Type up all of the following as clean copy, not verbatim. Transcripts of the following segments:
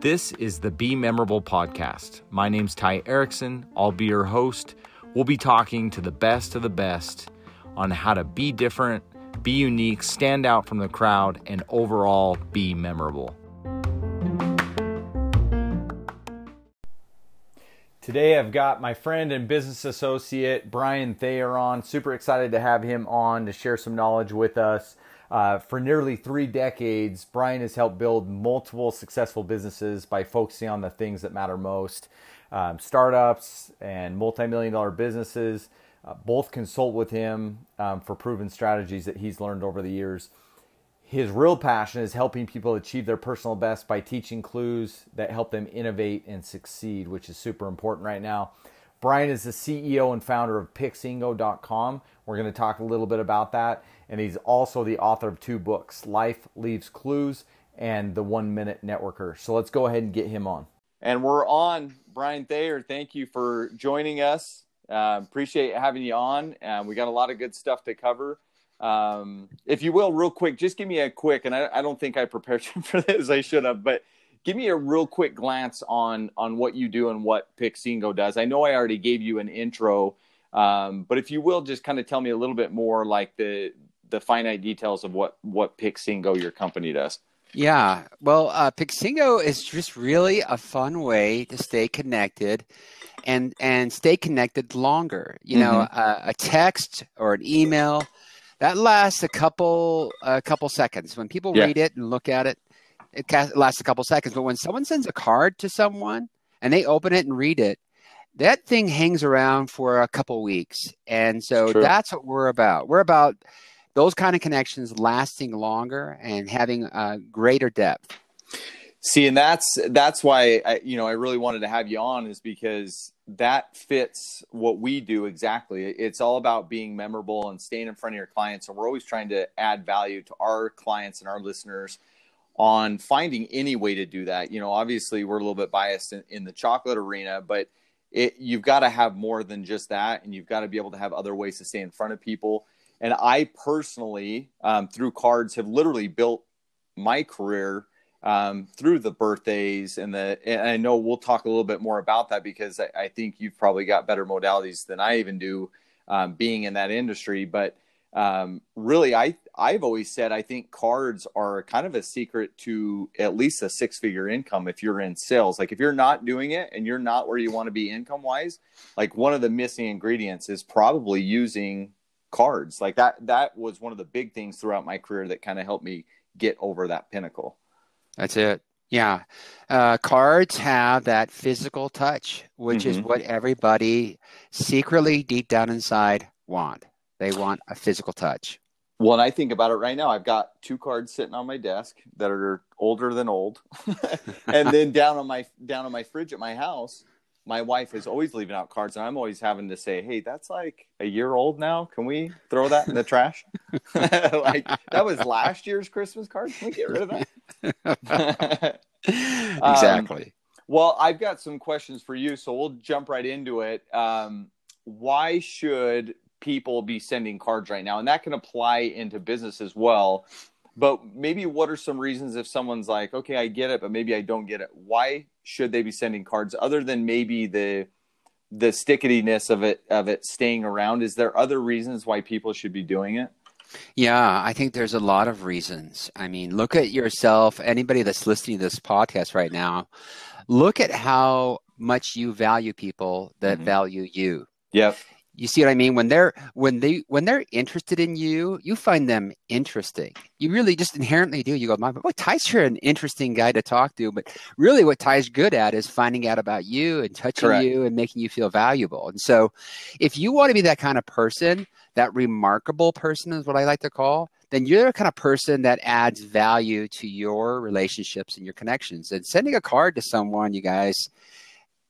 This is the Be Memorable podcast. My name's Ty Erickson. I'll be your host. We'll be talking to the best of the best on how to be different, be unique, stand out from the crowd, and overall be memorable. Today I've got my friend and business associate Brian Thayer on. Super excited to have him on to share some knowledge with us. For nearly 3 decades, Brian has helped build multiple successful businesses by focusing on the things that matter most. Startups and multi-million-dollar businesses both consult with him for proven strategies that he's learned over the years. His real passion is helping people achieve their personal best by teaching clues that help them innovate and succeed, which is super important right now. Brian is the CEO and founder of Pixingo.com. We're going to talk a little bit about that. And he's also the author of 2 books, Life Leaves Clues and The 1 Minute Networker. So let's go ahead and get him on. And we're on. Brian Thayer, thank you for joining us. Appreciate having you on. We got a lot of good stuff to cover. If you will, real quick, just give me a quick, and I don't think I prepared you for this, I should have, but give me a real quick glance on what you do and what Pixingo does. I know I already gave you an intro, but if you will, just kind of tell me a little bit more, like the finite details of what Pixingo, your company, does. Yeah, well, Pixingo is just really a fun way to stay connected and stay connected longer. You know, a text or an email that lasts a couple seconds. When people read it and look at it, it lasts a couple seconds. But when someone sends a card to someone and they open it and read it, that thing hangs around for a couple weeks. And so that's what we're about. We're about those kind of connections lasting longer and having greater depth. See, and that's why I really wanted to have you on, is because that fits what we do exactly. It's all about being memorable and staying in front of your clients. And we're always trying to add value to our clients and our listeners on finding any way to do that. You know, obviously we're a little bit biased in the chocolate arena, but you've got to have more than just that. And you've got to be able to have other ways to stay in front of people. And I personally, through cards, have literally built my career through the birthdays and I know we'll talk a little bit more about that, because I think you've probably got better modalities than I even do, being in that industry. But really, I've always said, I think cards are kind of a secret to at least a 6-figure income if you're in sales. Like, if you're not doing it and you're not where you want to be income wise, like, one of the missing ingredients is probably using cards. Like that was one of the big things throughout my career that kind of helped me get over that pinnacle. That's it. Yeah. Cards have that physical touch, which is what everybody secretly deep down inside want. They want a physical touch. Well, and I think about it right now. I've got 2 cards sitting on my desk that are older than old. And then down on my fridge at my house, my wife is always leaving out cards, and I'm always having to say, hey, that's like a year old now. Can we throw that in the trash? Like, that was last year's Christmas card. Can we get rid of that? Exactly. Well, I've got some questions for you, so we'll jump right into it. Why should people be sending cards right now? And that can apply into business as well. But maybe what are some reasons, if someone's like, okay, I get it, but maybe I don't get it, why should they be sending cards, other than maybe the stickiness of it staying around? Is there other reasons why people should be doing it? Yeah, I think there's a lot of reasons. I mean, look at yourself, anybody that's listening to this podcast right now, look at how much you value people that value you. Yep. You see what I mean? When they're interested in you, you find them interesting. You really just inherently do. You go, boy, Ty's sure an interesting guy to talk to. But really, what Ty's good at is finding out about you and touching you and making you feel valuable. And so, if you want to be that kind of person, that remarkable person is what I like to call, then you're the kind of person that adds value to your relationships and your connections. And sending a card to someone, you guys,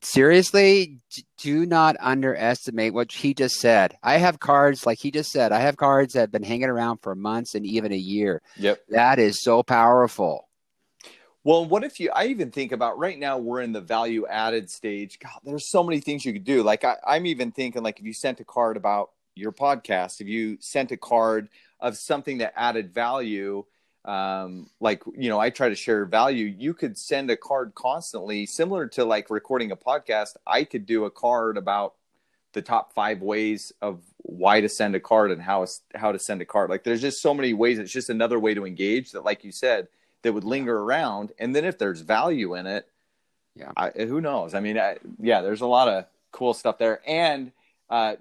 seriously, do not underestimate what he just said. I have cards, like he just said, I have cards that have been hanging around for months and even a year. Yep. That is so powerful. Well, what if I even think about right now, we're in the value added stage. God, there's so many things you could do. Like I'm even thinking, like, if you sent a card about your podcast, if you sent a card of something that added value, like, you know, I try to share value. You could send a card constantly, similar to like recording a podcast. I could do a card about the top 5 ways of why to send a card and how to send a card. Like, there's just so many ways. It's just another way to engage that, like you said, that would linger around. And then if there's value in it, yeah, who knows? I mean, yeah, there's a lot of cool stuff there. And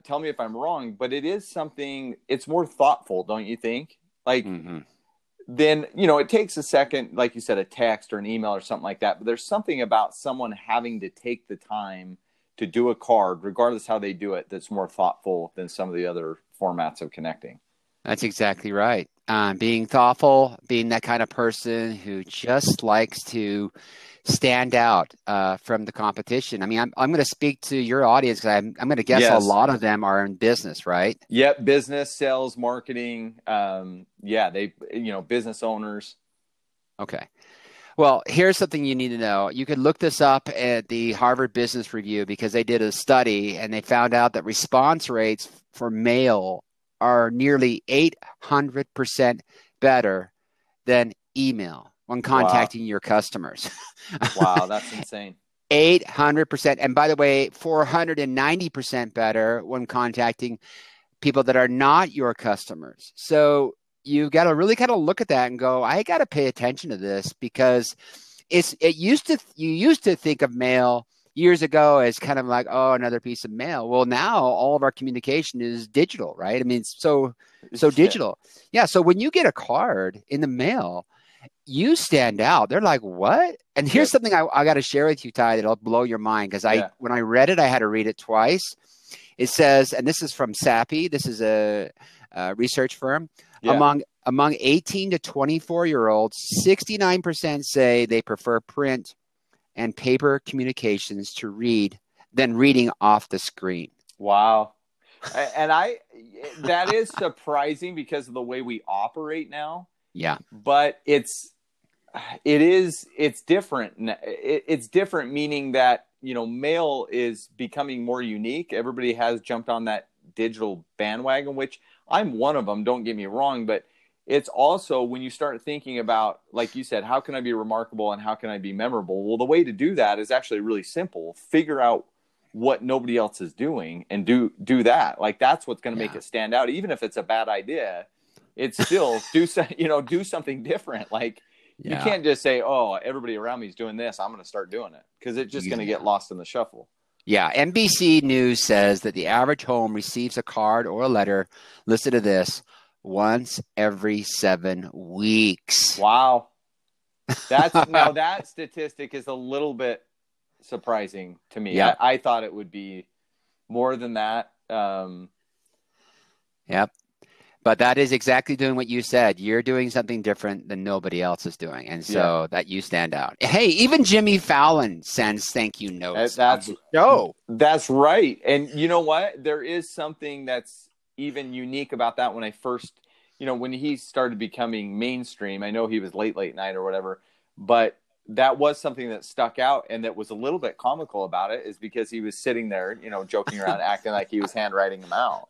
tell me if I'm wrong, but it is something, it's more thoughtful, don't you think? Like, mm-hmm. Then, you know, it takes a second, like you said, a text or an email or something like that. But there's something about someone having to take the time to do a card, regardless how they do it, that's more thoughtful than some of the other formats of connecting. That's exactly right. Being thoughtful, being that kind of person who just likes to stand out from the competition. I mean, I'm going to speak to your audience. I'm going to guess yes. A lot of them are in business, right? Yep. Business, sales, marketing. Yeah, business owners. Okay. Well, here's something you need to know. You can look this up at the Harvard Business Review, because they did a study and they found out that response rates for mail are nearly 800% better than email when contacting your customers. Wow, that's insane. 800%. And by the way, 490% better when contacting people that are not your customers. So you got to really kind of look at that and go, I got to pay attention to this, because you used to think of mail years ago as kind of like, oh, another piece of mail. Well, now all of our communication is digital, right? I mean, so digital. Yeah. So when you get a card in the mail, you stand out. They're like, what? And here's something I got to share with you, Ty, that'll blow your mind. Because when I read it, I had to read it twice. It says, and this is from Sappy. This is a research firm. Yeah. Among 18 to 24-year-olds, 69% say they prefer print and paper communications to read than reading off the screen. Wow. And that is surprising because of the way we operate now. Yeah. But it's different. It's different, meaning that, you know, mail is becoming more unique. Everybody has jumped on that digital bandwagon, which I'm one of them, don't get me wrong, but it's also when you start thinking about, like you said, how can I be remarkable and how can I be memorable? Well, the way to do that is actually really simple. Figure out what nobody else is doing and do that. Like, that's what's going to make it stand out. Even if it's a bad idea, it's still do something different. Like, you can't just say, oh, everybody around me is doing this, I'm going to start doing it, because it's just going to get lost in the shuffle. Yeah, NBC News says that the average home receives a card or a letter, listen to this, once every 7 weeks. Wow. Now that statistic is a little bit surprising to me. Yeah. I thought it would be more than that. Yep. But that is exactly doing what you said. You're doing something different than nobody else is doing. And so that you stand out. Hey, even Jimmy Fallon sends thank you notes. That's right. And you know what? There is something that's even unique about that. When I first, you know, when he started becoming mainstream, I know he was late night or whatever, but that was something that stuck out and that was a little bit comical about it, is because he was sitting there, you know, joking around, acting like he was handwriting them out.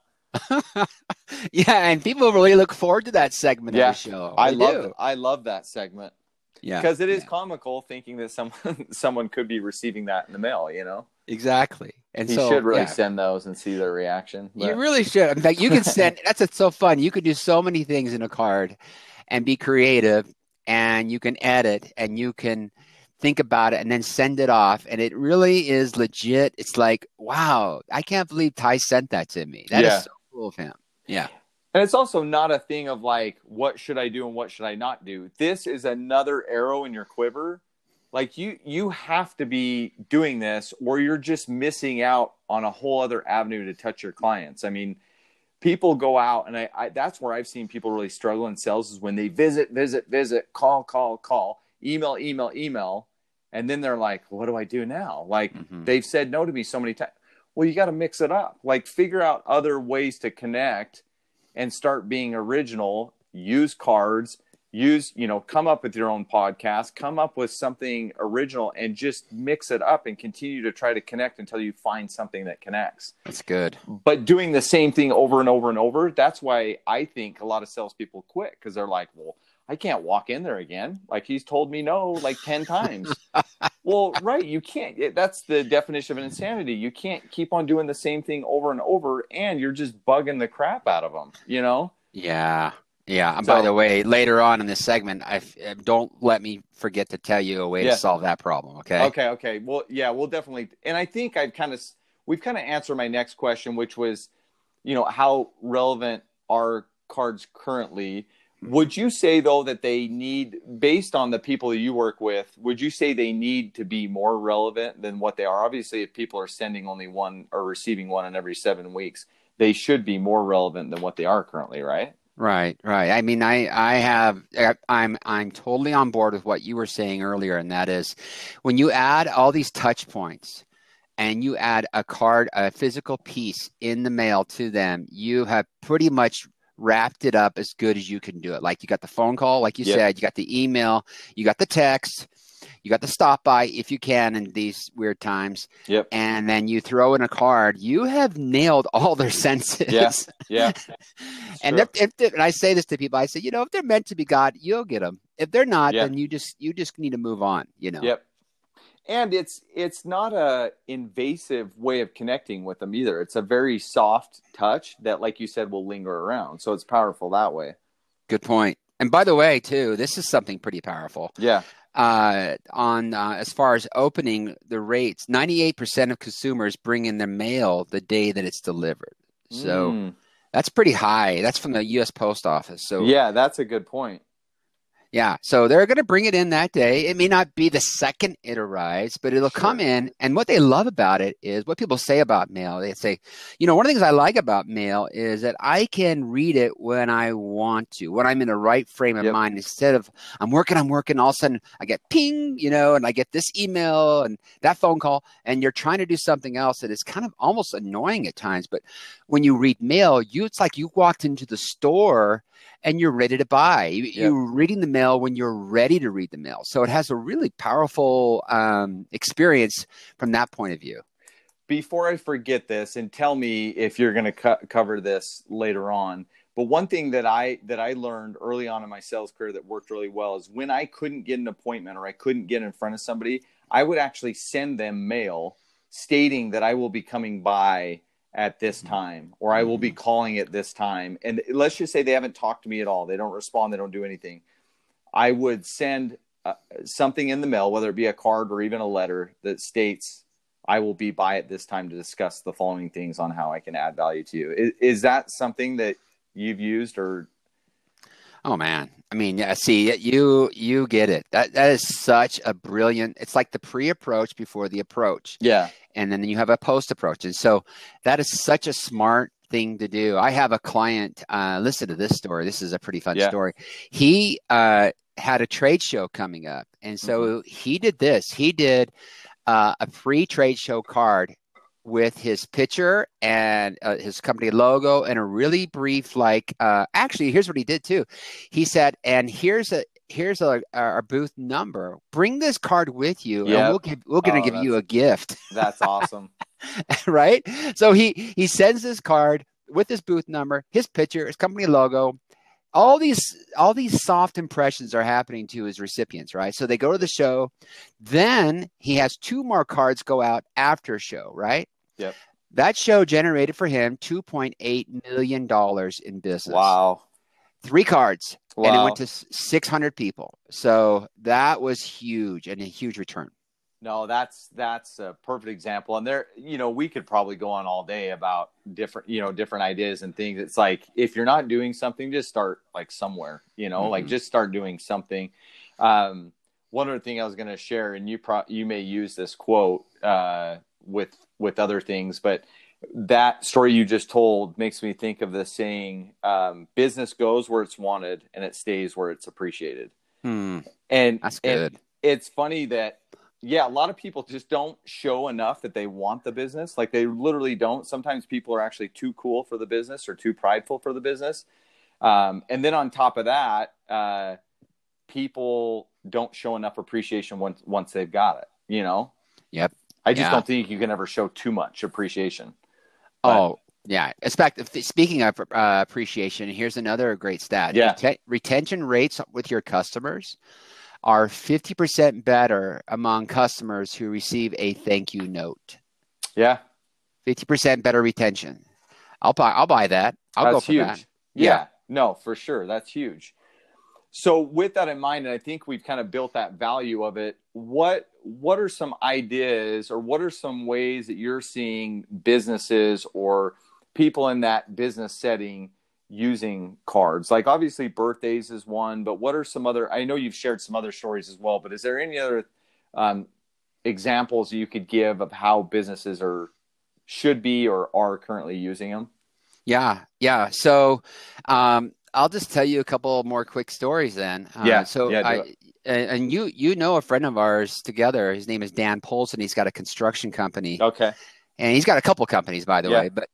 And people really look forward to that segment of the show. I love that segment. Yeah, because it is comical, thinking that someone could be receiving that in the mail. You know, exactly. And you should really send those and see their reaction. But... you really should. In fact, you can send. That's so fun. You could do so many things in a card, and be creative, and you can edit, and you can think about it and then send it off. And it really is legit. It's like, wow, I can't believe Ty sent that to me. That is so cool of him. Yeah. And it's also not a thing of like, what should I do and what should I not do? This is another arrow in your quiver. Like, you have to be doing this, or you're just missing out on a whole other avenue to touch your clients. I mean, people go out, and I that's where I've seen people really struggle in sales, is when they visit, call, email. And then they're like, what do I do now? Like, they've said no to me so many times. Well, you got to mix it up. Like, figure out other ways to connect and start being original. Use cards, use, you know, come up with your own podcast, come up with something original, and just mix it up and continue to try to connect until you find something that connects. That's good. But doing the same thing over and over and over, that's why I think a lot of salespeople quit, because they're like, well, I can't walk in there again. Like, he's told me no, like 10 times. Well, right. You can't. That's the definition of insanity. You can't keep on doing the same thing over and over, and you're just bugging the crap out of them, you know? Yeah. Yeah. And so, by the way, later on in this segment, don't let me forget to tell you a way to solve that problem. Okay. Okay. Well, yeah, we'll definitely. And I think we've kind of answered my next question, which was, you know, how relevant are cards currently? Would you say, though, that they need, based on the people that you work with, would you say they need to be more relevant than what they are? Obviously, if people are sending only one or receiving one in every 7 weeks, they should be more relevant than what they are currently, right? Right. I mean, I'm totally on board with what you were saying earlier, and that is when you add all these touch points and you add a card, a physical piece in the mail to them, you have pretty much wrapped it up as good as you can do it. Like, you got the phone call, like you said, you got the email, you got the text, you got the stop by if you can in these weird times. Yep. And then you throw in a card. You have nailed all their senses. Yeah. And if I say this to people, I say, you know, if they're meant to be got, you'll get them. If they're not, then you just need to move on, you know? Yep. And it's not a invasive way of connecting with them either. It's a very soft touch that, like you said, will linger around. So it's powerful that way. Good point. And by the way, too, this is something pretty powerful. Yeah. As far as opening the rates, 98% of consumers bring in their mail the day that it's delivered. So that's pretty high. That's from the U.S. Post Office. So yeah, that's a good point. Yeah. So they're going to bring it in that day. It may not be the second it arrives, but it'll come in. And what they love about it is what people say about mail. They say, you know, one of the things I like about mail is that I can read it when I want to, when I'm in the right frame of mind, instead of I'm working, all of a sudden I get ping, you know, and I get this email and that phone call, and you're trying to do something else that is kind of almost annoying at times. But when you read mail, it's like you walked into the store and you're ready to buy. You're reading the mail when you're ready to read the mail. So it has a really powerful experience from that point of view. Before I forget this, and tell me if you're going to cover this later on, but one thing that I learned early on in my sales career that worked really well is when I couldn't get an appointment or I couldn't get in front of somebody, I would actually send them mail stating that I will be coming by at this time, or I will be calling at this time. And let's just say they haven't talked to me at all. They don't respond. They don't do anything. I would send something in the mail, whether it be a card or even a letter, that states, I will be by at this time to discuss the following things on how I can add value to you. Is that something that you've used or? Oh man. I mean, yeah, see, you get it. That is such a brilliant, it's like the pre-approach before the approach. Yeah. And then you have a post approach. And so that is such a smart thing to do. I have a client, listen to this story. This is a pretty fun story. He had a trade show coming up. And so he did this. He did a pre-trade show card with his picture and his company logo and a really brief, like, actually, here's what he did too. He said, and here's our booth number, bring this card with you and we're going to give you a gift. That's awesome. Right? So he sends this card with his booth number, his picture, his company logo. All these soft impressions are happening to his recipients, right? So they go to the show. Then he has two more cards go out after show, right? Yep. That show generated for him $2.8 million in business. Wow. 3 cards. Wow. And it went to 600 people. So that was huge and a huge return. No, that's a perfect example. And there, you know, we could probably go on all day about different ideas and things. It's like, if you're not doing something, just start like somewhere, you know, like just start doing something. One other thing I was going to share, and you may use this quote with other things, but that story you just told makes me think of the saying, business goes where it's wanted and it stays where it's appreciated. And that's good. And it's funny that, yeah, a lot of people just don't show enough that they want the business. Like, they literally don't. Sometimes people are actually too cool for the business or too prideful for the business. And then on top of that, people don't show enough appreciation once they've got it, you know? Yep. I just don't think you can ever show too much appreciation. Oh, yeah. Speaking of appreciation, here's another great stat. Yeah. Retention rates with your customers are 50% better among customers who receive a thank you note. Yeah. 50% better retention. I'll buy that. That's huge. Yeah. No, for sure. That's huge. So with that in mind, and I think we've kind of built that value of it, what are some ideas or what are some ways that you're seeing businesses or people in that business setting using cards? Like obviously birthdays is one, but what are some other, I know you've shared some other stories as well, but is there any other examples you could give of how businesses should be or are currently using them? Yeah. So, I'll just tell you a couple more quick stories then. You know, a friend of ours together, his name is Dan Paulson. He's got a construction company. Okay. And he's got a couple companies, by the way, but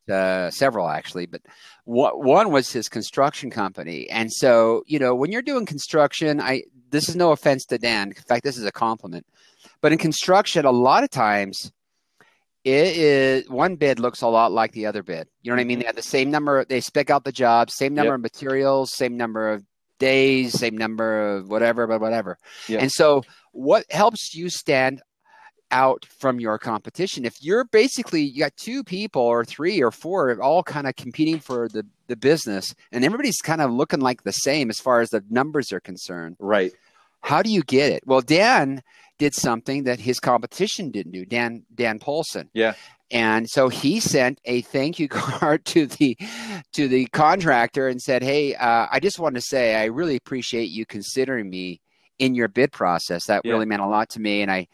several actually. But one was his construction company. And so, you know, when you're doing construction, this is no offense to Dan. In fact, this is a compliment. But in construction, a lot of times it is one bid looks a lot like the other bid. You know what I mean? They have the same number. They spec out the job, same number of materials, same number of days, same number of whatever. Yep. And so what helps you stand out from your competition? If you're basically, you got two people or three or four all kind of competing for the business and everybody's kind of looking like the same as far as the numbers are concerned. Right. How do you get it? Well, Dan did something that his competition didn't do, Dan Paulson. Yeah. And so he sent a thank you card to the contractor and said, hey, I just want to say I really appreciate you considering me in your bid process. That really meant a lot to me. And I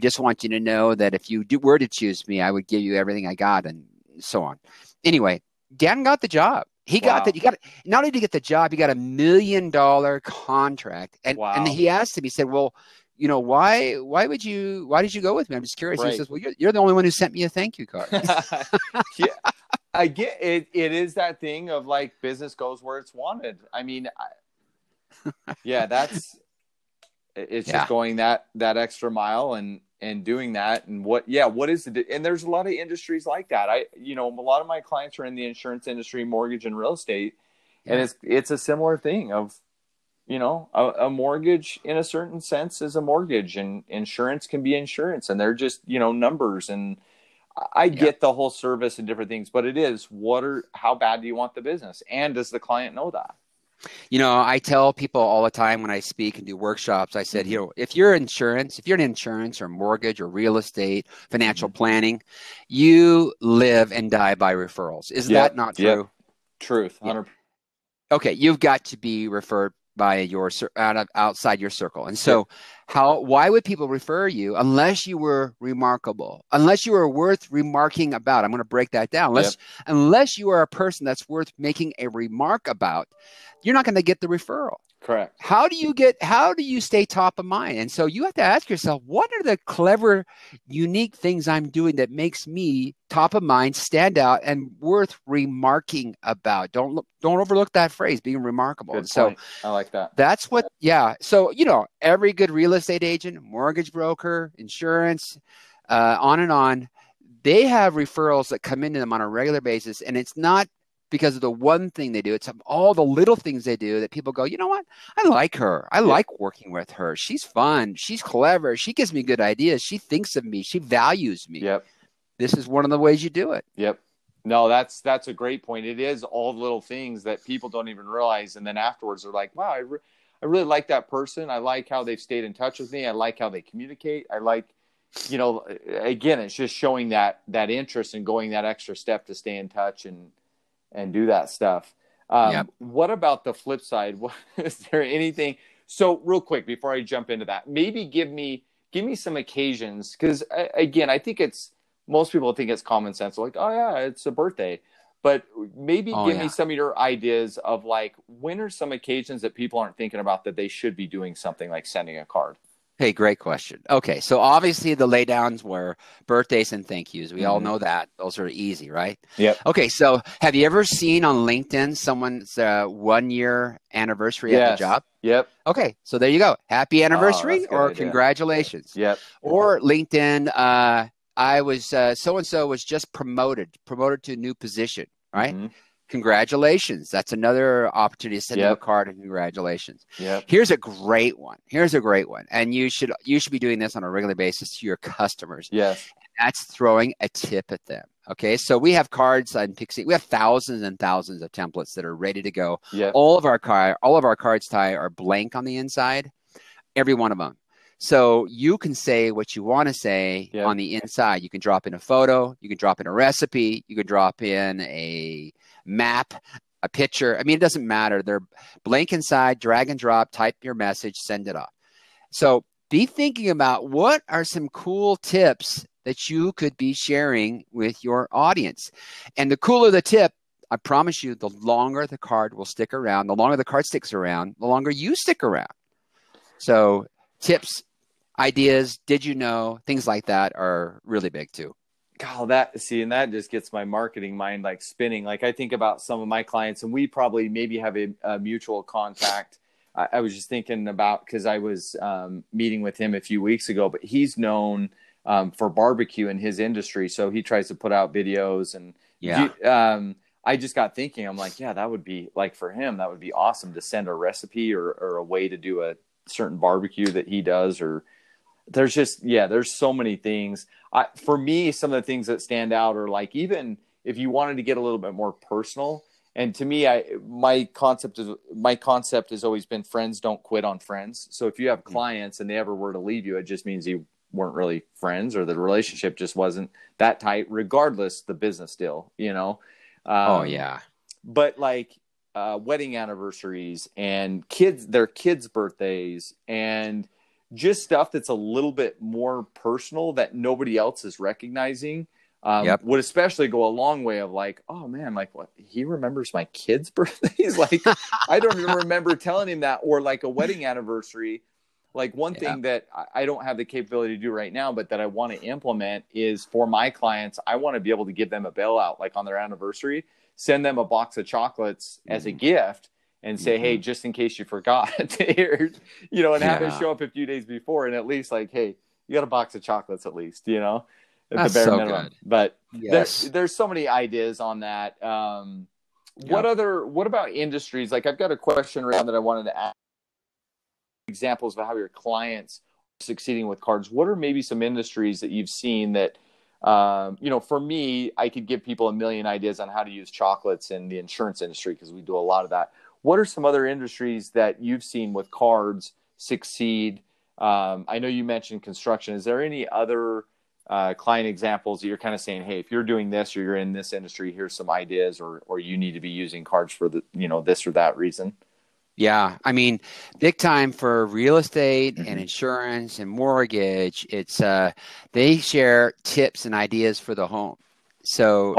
just want you to know that if you were to choose me, I would give you everything I got and so on. Anyway, Dan got the job. He got that. He got not only to get the job, he got $1 million contract. And and he asked him. He said, "Well, you know, why did you go with me? I'm just curious." Right. He says, "Well, you're the only one who sent me a thank you card." Yeah, I get it. It is that thing of like business goes where it's wanted. I mean, just going that extra mile and doing that and what is it? And there's a lot of industries like that. A lot of my clients are in the insurance industry, mortgage and real estate. Yeah. And it's a similar thing of, you know, a mortgage in a certain sense is a mortgage and insurance can be insurance and they're just, you know, numbers. And I get the whole service and different things, but it is how bad do you want the business? And does the client know that? You know, I tell people all the time when I speak and do workshops, I said, you know, if you're in insurance or mortgage or real estate, financial planning, you live and die by referrals. Isn't that not true? Yep. Truth. 100%. Yeah. Okay. You've got to be referred by outside your circle. And so why would people refer you unless you were remarkable, unless you were worth remarking about? I'm going to break that down. Unless you are a person that's worth making a remark about, you're not going to get the referral. Correct. How do you stay top of mind? And so you have to ask yourself, what are the clever, unique things I'm doing that makes me top of mind, stand out, and worth remarking about? Don't overlook that phrase, being remarkable. Good point. So I like that. That's what, So, you know, every good real estate agent, mortgage broker, insurance, on and on, they have referrals that come into them on a regular basis, and it's not because of the one thing they do. It's all the little things they do that people go, you know what? I like her. I like working with her. She's fun. She's clever. She gives me good ideas. She thinks of me. She values me. Yep. This is one of the ways you do it. Yep. No, that's a great point. It is all the little things that people don't even realize. And then afterwards they're like, wow, I really like that person. I like how they've stayed in touch with me. I like how they communicate. I like, you know, again, it's just showing that interest and going that extra step to stay in touch and do that stuff. What about the flip side? Is there anything? So real quick, before I jump into that, maybe give me some occasions. Cause again, I think most people think it's common sense. Like, oh yeah, it's a birthday, but maybe give me some of your ideas of like, when are some occasions that people aren't thinking about that they should be doing something like sending a card? Hey, great question. Okay, so obviously the laydowns were birthdays and thank yous. We all know that. Those are easy, right? Yep. Okay, so have you ever seen on LinkedIn someone's 1-year anniversary at the job? Yep. Okay, so there you go. Happy anniversary or congratulations. Yep. Or LinkedIn, I was so-and-so was just promoted to a new position, right? Mm-hmm. Congratulations. That's another opportunity to send them a card and congratulations. Yep. Here's a great one. Here's a great one. And you should be doing this on a regular basis to your customers. Yes. And that's throwing a tip at them. Okay. So we have cards on Pixie. We have thousands and thousands of templates that are ready to go. Yep. All of our cards, Ty, are blank on the inside. Every one of them. So you can say what you want to say on the inside. You can drop in a photo. You can drop in a recipe. You can drop in a map, a picture. I mean, it doesn't matter. They're blank inside, drag and drop, type your message, send it off. So be thinking about what are some cool tips that you could be sharing with your audience. And the cooler the tip, I promise you, the longer the card will stick around, the longer the card sticks around, the longer you stick around. So tips, ideas, did you know, things like that are really big too. Oh, and that just gets my marketing mind like spinning. Like I think about some of my clients, and we probably maybe have a mutual contact. I was just thinking about, because I was meeting with him a few weeks ago, but he's known for barbecue in his industry. So he tries to put out videos, and I just got thinking, I'm like, yeah, that would be like for him, that would be awesome to send a recipe or a way to do a certain barbecue that he does, or there's just, there's so many things. For me, some of the things that stand out are like, even if you wanted to get a little bit more personal. And to me, my concept has always been friends don't quit on friends. So if you have clients and they ever were to leave you, it just means you weren't really friends, or the relationship just wasn't that tight, regardless the business deal, you know? But like, wedding anniversaries and their kids' birthdays, and just stuff that's a little bit more personal that nobody else is recognizing would especially go a long way of like, oh man, like what, he remembers my kids' birthdays. Like I don't even remember telling him that. Or like a wedding anniversary. Like one thing that I don't have the capability to do right now, but that I want to implement is for my clients, I want to be able to give them a bailout, like on their anniversary, send them a box of chocolates as a gift and say, hey, just in case you forgot, you know, and have it show up a few days before. And at least like, hey, you got a box of chocolates at least, you know, at the bare minimum. Good. But there's so many ideas on that. What about industries? Like I've got a question around that I wanted to ask. Examples of how your clients are succeeding with cards. What are maybe some industries that you've seen that, you know, for me, I could give people a million ideas on how to use chocolates in the insurance industry because we do a lot of that. What are some other industries that you've seen with cards succeed? I know you mentioned construction. Is there any other client examples that you're kind of saying, hey, if you're doing this or you're in this industry, here's some ideas, or you need to be using cards for the, you know, this or that reason? Yeah, I mean, big time for real estate and insurance and mortgage. It's they share tips and ideas for the home. So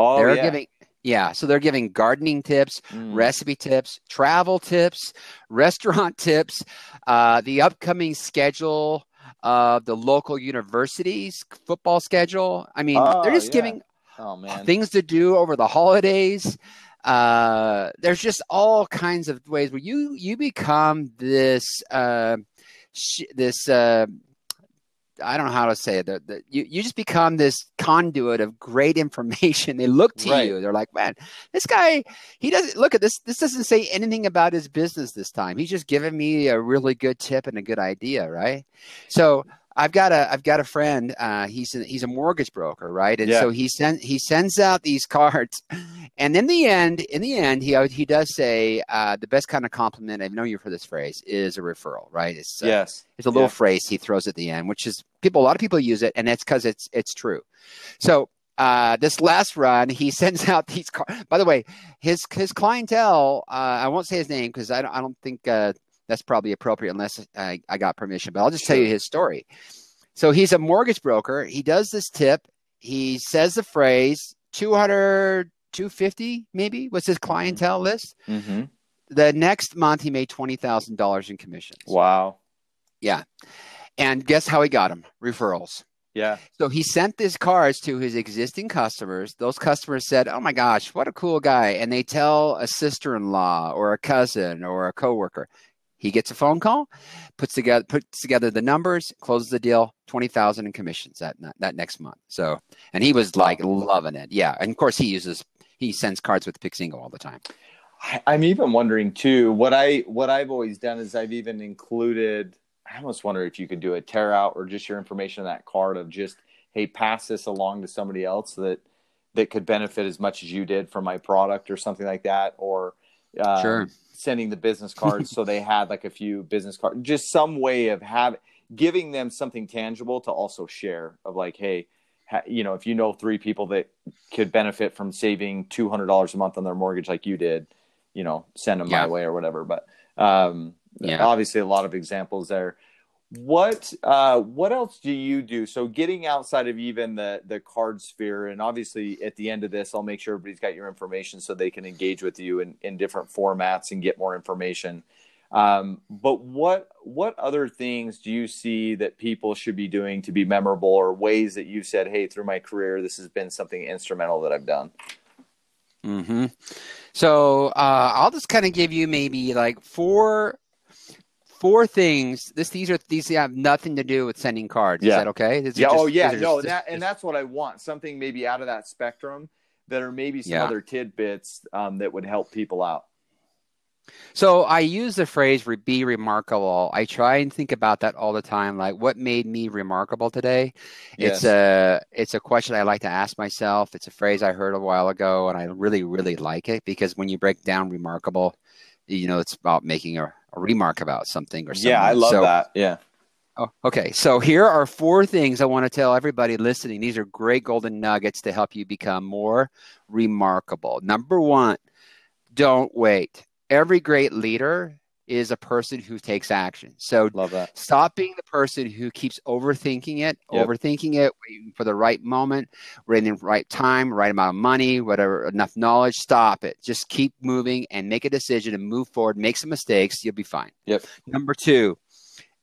they're giving gardening tips, recipe tips, travel tips, restaurant tips, the upcoming schedule of the local university's football schedule. I mean, they're just giving things to do over the holidays. There's just all kinds of ways where you become this, I don't know how to say it. You just become this conduit of great information. They look to you. They're like, man, this guy, he doesn't look at this. This doesn't say anything about his business this time. He's just giving me a really good tip and a good idea. Right. So I've got a friend, he's a mortgage broker, right? And so he sends out these cards, and in the end, he does say, the best kind of compliment, I've known you for this phrase, is a referral, right? It's it's a little phrase he throws at the end, which is a lot of people use it, and that's because it's true. So this last run, he sends out these cards. By the way, his clientele, I won't say his name because I don't think that's probably appropriate unless I got permission, but I'll just tell you his story. So he's a mortgage broker. He does this tip. He says the phrase 200, 250, maybe was his clientele list. Mm-hmm. The next month he made $20,000 in commissions. Wow. Yeah. And guess how he got them? Referrals. Yeah. So he sent these cards to his existing customers. Those customers said, oh my gosh, what a cool guy. And they tell a sister-in-law or a cousin or a coworker. He gets a phone call, puts together the numbers, closes the deal, $20,000 in commissions that next month. So, and he was like loving it. Yeah. And of course he sends cards with Pixingo all the time. I'm even wondering too, what I've always done is I've even included, I almost wonder if you could do a tear out or just your information on that card of just, hey, pass this along to somebody else that could benefit as much as you did from my product or something like that. Or sure. Sending the business cards. So they had like a few business cards, just some way of giving them something tangible to also share of like, hey, you know, if you know three people that could benefit from saving $200 a month on their mortgage, like you did, you know, send them my way or whatever. But, obviously a lot of examples there. What else do you do? So getting outside of even the card sphere, and obviously at the end of this, I'll make sure everybody's got your information so they can engage with you in different formats and get more information. But what other things do you see that people should be doing to be memorable, or ways that you've said, hey, through my career, this has been something instrumental that I've done? Mm-hmm. So I'll just kind of give you maybe like four things. These have nothing to do with sending cards. Yeah. Is that okay? That's what I want. Something maybe out of that spectrum that are maybe some other tidbits that would help people out. So I use the phrase "be remarkable." I try and think about that all the time. Like, what made me remarkable today? Yes. It's a question I like to ask myself. It's a phrase I heard a while ago, and I really, really like it because when you break down remarkable, you know, it's about making a remark about something or something. Yeah, I love that. Yeah. Oh, okay. So here are four things I want to tell everybody listening. These are great golden nuggets to help you become more remarkable. Number one, don't wait. Every great leader is a person who takes action. So love that. Stop being the person who keeps overthinking it, waiting for the right moment, waiting for the right time, right amount of money, whatever, enough knowledge. Stop it. Just keep moving and make a decision and move forward. Make some mistakes. You'll be fine. Yep. Number two,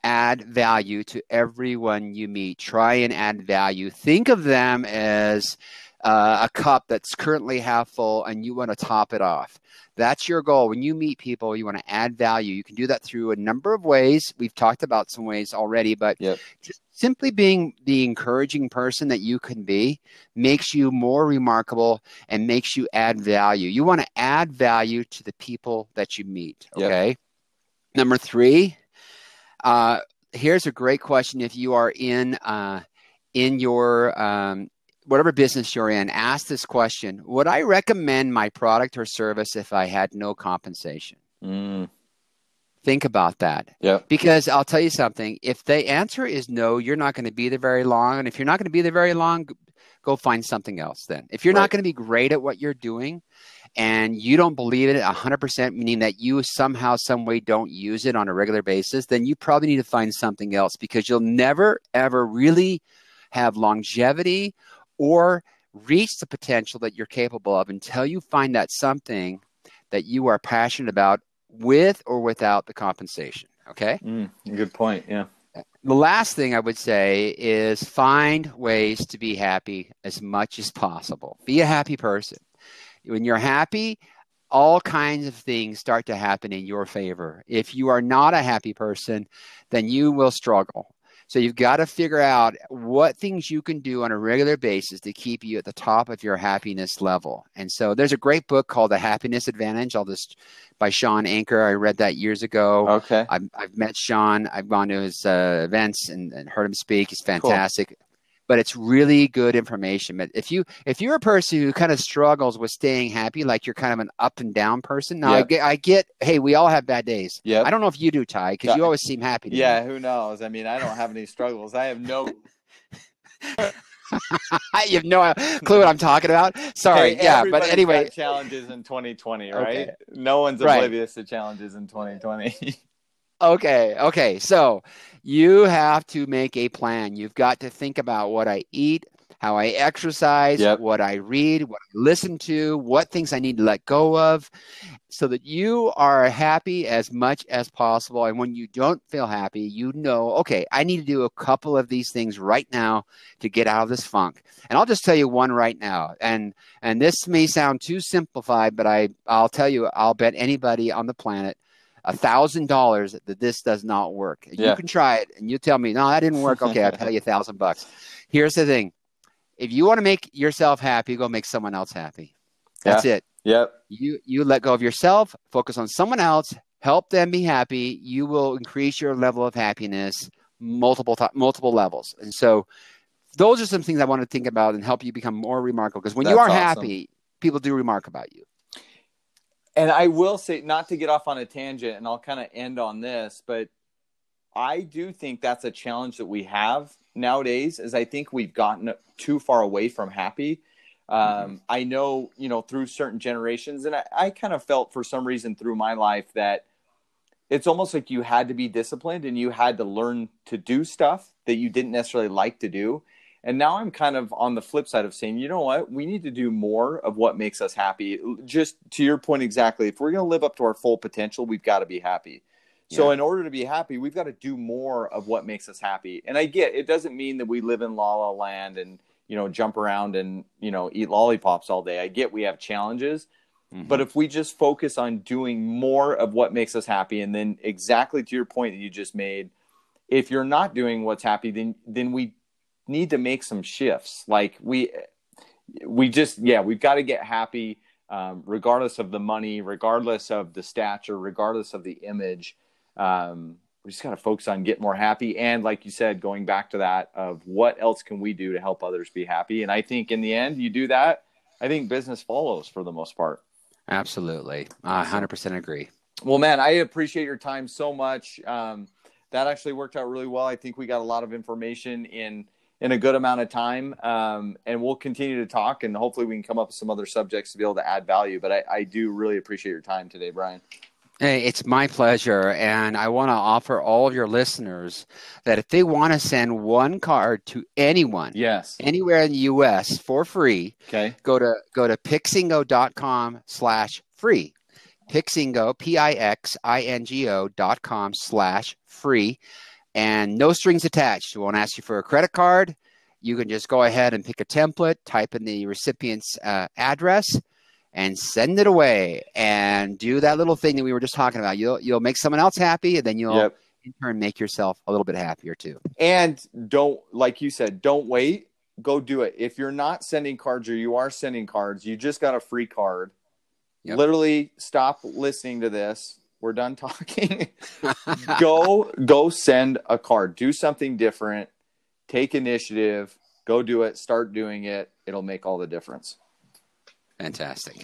add value to everyone you meet. Try and add value. Think of them as a cup that's currently half full and you want to top it off. That's your goal. When you meet people, you want to add value. You can do that through a number of ways. We've talked about some ways already, but just simply being the encouraging person that you can be makes you more remarkable and makes you add value. You want to add value to the people that you meet. Okay. Yep. Number three, here's a great question. If you are in your, whatever business you're in, ask this question. Would I recommend my product or service if I had no compensation? Mm. Think about that. Yeah. Because I'll tell you something. If the answer is no, you're not going to be there very long. And if you're not going to be there very long, go find something else then. If you're not going to be great at what you're doing and you don't believe in it 100%, meaning that you somehow, some way don't use it on a regular basis, then you probably need to find something else because you'll never, ever really have longevity or reach the potential that you're capable of until you find that something that you are passionate about with or without the compensation. Okay? Good point. Yeah. The last thing I would say is find ways to be happy as much as possible. Be a happy person. When you're happy, all kinds of things start to happen in your favor. If you are not a happy person, then you will struggle. So you've got to figure out what things you can do on a regular basis to keep you at the top of your happiness level. And so there's a great book called The Happiness Advantage. By Shawn Achor. I read that years ago. Okay. I've met Shawn. I've gone to his events and heard him speak. He's fantastic. Cool. But it's really good information. But if you're a person who kind of struggles with staying happy, like you're kind of an up and down person. Now I get, hey, we all have bad days. Yeah. I don't know if you do, Ty, because you always seem happy to me. Who knows? I mean, I don't have any struggles. I have no. You have no clue what I'm talking about. Sorry. Hey, yeah. But anyway, got challenges in 2020, right? Okay. No one's oblivious to challenges in 2020. Okay. So you have to make a plan. You've got to think about what I eat, how I exercise, what I read, what I listen to, what things I need to let go of, so that you are happy as much as possible. And when you don't feel happy, you know, okay, I need to do a couple of these things right now to get out of this funk. And I'll just tell you one right now. And this may sound too simplified, but I'll tell you, I'll bet anybody on the planet $1,000 that this does not work. Yeah. You can try it and you tell me, no, that didn't work. Okay, I'll tell you $1,000. Here's the thing. If you want to make yourself happy, go make someone else happy. That's it. Yep. You let go of yourself, focus on someone else, help them be happy. You will increase your level of happiness multiple levels. And so those are some things I want to think about and help you become more remarkable. Because when you are happy, people do remark about you. And I will say, not to get off on a tangent, and I'll kind of end on this, but I do think that's a challenge that we have nowadays, is I think we've gotten too far away from happy. I know, through certain generations, and I kind of felt for some reason through my life that it's almost like you had to be disciplined and you had to learn to do stuff that you didn't necessarily like to do. And now I'm kind of on the flip side of saying, you know what, we need to do more of what makes us happy. Just to your point exactly, if we're going to live up to our full potential, we've got to be happy. Yeah. So in order to be happy, we've got to do more of what makes us happy. And I get, it doesn't mean that we live in la la land and, jump around and, eat lollipops all day. I get we have challenges, but if we just focus on doing more of what makes us happy, and then exactly to your point that you just made, if you're not doing what's happy, then we need to make some shifts. Like we've got to get happy, regardless of the money, regardless of the stature, regardless of the image. We just got to focus on getting more happy. And like you said, going back to that of what else can we do to help others be happy? And I think in the end you do that, I think business follows for the most part. Absolutely. 100% agree. Well, man, I appreciate your time so much. That actually worked out really well. I think we got a lot of information in a good amount of time. And we'll continue to talk, and hopefully we can come up with some other subjects to be able to add value. But I do really appreciate your time today, Brian. Hey, it's my pleasure. And I want to offer all of your listeners that if they want to send one card to anyone, anywhere in the US for free, go to pixingo.com/free. Pixingo, pixingo.com/free. And no strings attached. We won't ask you for a credit card. You can just go ahead and pick a template, type in the recipient's address, and send it away. And do that little thing that we were just talking about. You'll make someone else happy, and then you'll in turn make yourself a little bit happier too. And don't, like you said, don't wait. Go do it. If you're not sending cards, or you are sending cards, you just got a free card. Yep. Literally, stop listening to this. We're done talking. Go send a card. Do something different. Take initiative. Go do it. Start doing it. It'll make all the difference. Fantastic.